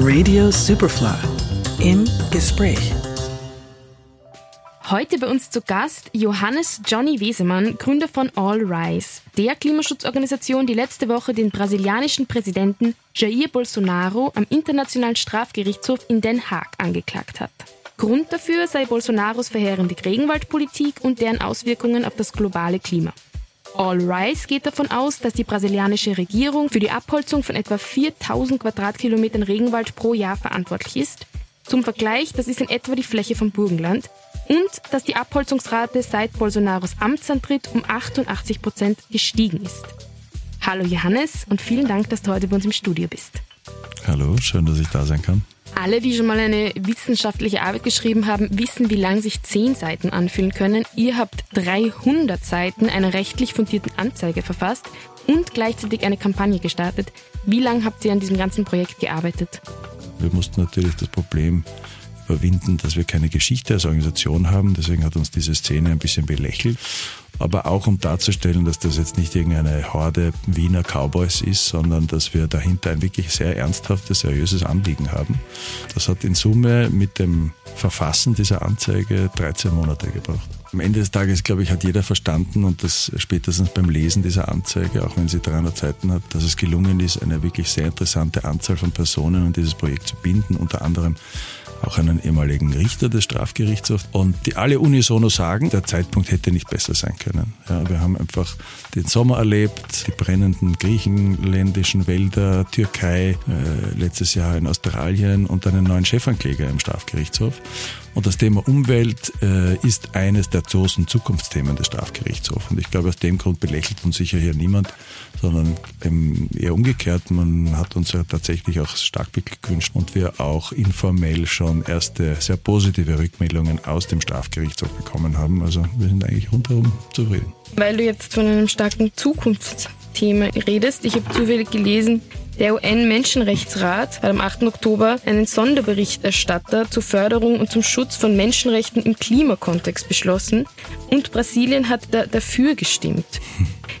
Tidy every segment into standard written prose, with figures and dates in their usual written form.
Radio Superfly im Gespräch. Heute bei uns zu Gast Johannes Johnny Wesemann, Gründer von All Rise, der Klimaschutzorganisation, die letzte Woche den brasilianischen Präsidenten Jair Bolsonaro am Internationalen Strafgerichtshof in Den Haag angeklagt hat. Grund dafür sei Bolsonaros verheerende Regenwaldpolitik und deren Auswirkungen auf das globale Klima. All Rise geht davon aus, dass die brasilianische Regierung für die Abholzung von etwa 4.000 Quadratkilometern Regenwald pro Jahr verantwortlich ist. Zum Vergleich, das ist in etwa die Fläche von Burgenland. Und dass die Abholzungsrate seit Bolsonaros Amtsantritt um 88% gestiegen ist. Hallo Johannes und vielen Dank, dass du heute bei uns im Studio bist. Hallo, schön, dass ich da sein kann. Alle, die schon mal eine wissenschaftliche Arbeit geschrieben haben, wissen, wie lang sich 10 Seiten anfühlen können. Ihr habt 300 Seiten einer rechtlich fundierten Anzeige verfasst und gleichzeitig eine Kampagne gestartet. Wie lang habt ihr an diesem ganzen Projekt gearbeitet? Wir mussten natürlich das Problem überwinden, dass wir keine Geschichte als Organisation haben. Deswegen hat uns diese Szene ein bisschen belächelt. Aber auch um darzustellen, dass das jetzt nicht irgendeine Horde Wiener Cowboys ist, sondern dass wir dahinter ein wirklich sehr ernsthaftes, seriöses Anliegen haben. Das hat in Summe mit dem Verfassen dieser Anzeige 13 Monate gebraucht. Am Ende des Tages, glaube ich, hat jeder verstanden und das spätestens beim Lesen dieser Anzeige, auch wenn sie 300 Seiten hat, dass es gelungen ist, eine wirklich sehr interessante Anzahl von Personen in dieses Projekt zu binden, unter anderem auch einen ehemaligen Richter des Strafgerichtshofs, und die alle unisono sagen, der Zeitpunkt hätte nicht besser sein können. Ja, wir haben einfach den Sommer erlebt, die brennenden griechenländischen Wälder, Türkei, letztes Jahr in Australien und einen neuen Chefankläger im Strafgerichtshof. Und das Thema Umwelt ist eines der großen Zukunftsthemen des Strafgerichtshofs. Und ich glaube, aus dem Grund belächelt uns sicher hier niemand, sondern eher umgekehrt. Man hat uns ja tatsächlich auch stark beglückwünscht und wir auch informell schon erste sehr positive Rückmeldungen aus dem Strafgerichtshof bekommen haben. Also wir sind eigentlich rundherum zufrieden. Weil du jetzt von einem starken Zukunftsthema redest, ich habe zufällig gelesen, der UN-Menschenrechtsrat hat am 8. Oktober einen Sonderberichterstatter zur Förderung und zum Schutz von Menschenrechten im Klimakontext beschlossen und Brasilien hat dafür gestimmt.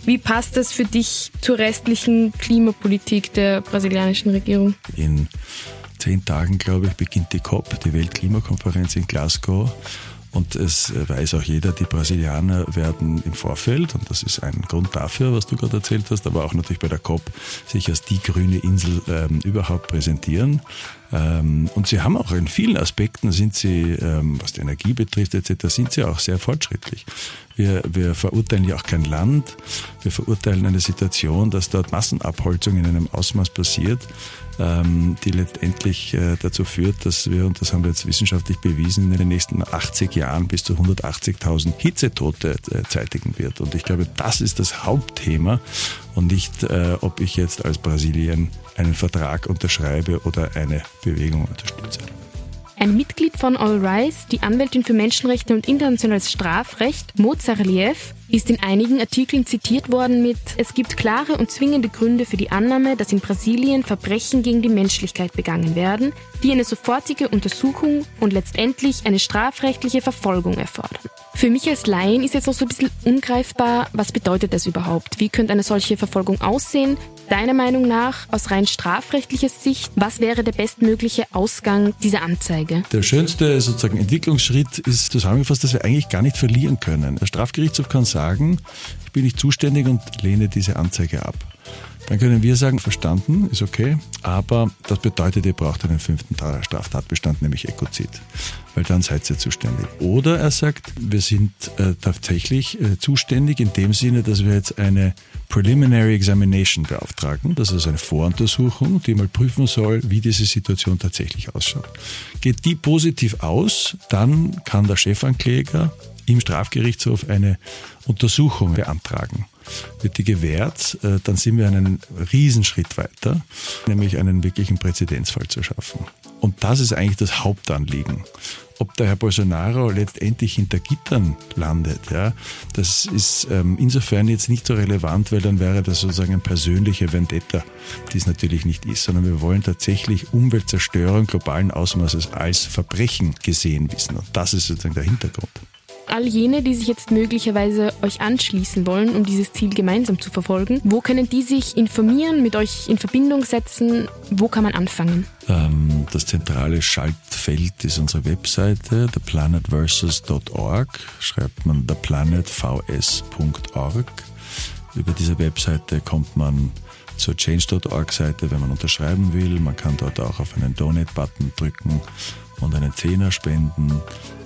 Wie passt das für dich zur restlichen Klimapolitik der brasilianischen Regierung? In 10 Tagen, glaube ich, beginnt die COP, die Weltklimakonferenz in Glasgow. Und es weiß auch jeder, die Brasilianer werden im Vorfeld, und das ist ein Grund dafür, was du gerade erzählt hast, aber auch natürlich bei der COP sich als die grüne Insel überhaupt präsentieren. Und sie haben auch in vielen Aspekten, sind sie, was die Energie betrifft etc., sind sie auch sehr fortschrittlich. Wir verurteilen ja auch kein Land, wir verurteilen eine Situation, dass dort Massenabholzung in einem Ausmaß passiert, die letztendlich dazu führt, dass wir, und das haben wir jetzt wissenschaftlich bewiesen, in den nächsten 80 Jahren bis zu 180.000 Hitzetote zeitigen wird. Und ich glaube, das ist das Hauptthema und nicht, ob ich jetzt als Brasilien einen Vertrag unterschreibe oder eine Bewegung unterstütze. Ein Mitglied von All Rise, die Anwältin für Menschenrechte und internationales Strafrecht, Mozarelief, ist in einigen Artikeln zitiert worden mit: Es gibt klare und zwingende Gründe für die Annahme, dass in Brasilien Verbrechen gegen die Menschlichkeit begangen werden, die eine sofortige Untersuchung und letztendlich eine strafrechtliche Verfolgung erfordern. Für mich als Laien ist jetzt noch so ein bisschen ungreifbar, was bedeutet das überhaupt? Wie könnte eine solche Verfolgung aussehen? Deiner Meinung nach, aus rein strafrechtlicher Sicht, was wäre der bestmögliche Ausgang dieser Anzeige? Der schönste sozusagen Entwicklungsschritt ist zusammengefasst, dass wir eigentlich gar nicht verlieren können. Der Strafgerichtshof kann sagen, ich bin nicht zuständig und lehne diese Anzeige ab. Dann können wir sagen, verstanden, ist okay, aber das bedeutet, ihr braucht einen 5. Straftatbestand, nämlich Ekozid, weil dann seid ihr zuständig. Oder er sagt, wir sind tatsächlich zuständig in dem Sinne, dass wir jetzt eine Preliminary Examination beauftragen. Das ist eine Voruntersuchung, die mal prüfen soll, wie diese Situation tatsächlich ausschaut. Geht die positiv aus, dann kann der Chefankläger im Strafgerichtshof eine Untersuchung beantragen. Wird die gewährt, dann sind wir einen Riesenschritt weiter, nämlich einen wirklichen Präzedenzfall zu schaffen. Und das ist eigentlich das Hauptanliegen. Ob der Herr Bolsonaro letztendlich hinter Gittern landet, ja, das ist insofern jetzt nicht so relevant, weil dann wäre das sozusagen eine persönliche Vendetta, die es natürlich nicht ist, sondern wir wollen tatsächlich Umweltzerstörung globalen Ausmaßes als Verbrechen gesehen wissen. Und das ist sozusagen der Hintergrund. all jene, die sich jetzt möglicherweise euch anschließen wollen, um dieses Ziel gemeinsam zu verfolgen, wo können die sich informieren, mit euch in Verbindung setzen? Wo kann man anfangen? Das zentrale Schaltfeld ist unsere Webseite, theplanetvs.org, schreibt man theplanetvs.org. Über diese Webseite kommt man zur change.org-Seite, wenn man unterschreiben will. Man kann dort auch auf einen Donate-Button drücken und einen Zehner spenden.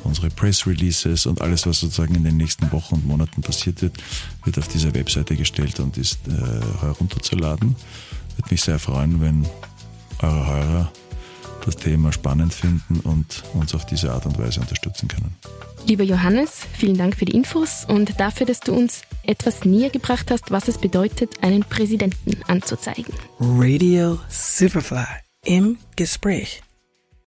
Unsere Press-Releases und alles, was sozusagen in den nächsten Wochen und Monaten passiert wird, wird auf dieser Webseite gestellt und ist herunterzuladen. Würde mich sehr freuen, wenn eure Hörer das Thema spannend finden und uns auf diese Art und Weise unterstützen können. Lieber Johannes, vielen Dank für die Infos und dafür, dass du uns etwas näher gebracht hast, was es bedeutet, einen Präsidenten anzuzeigen. Radio Superfly im Gespräch.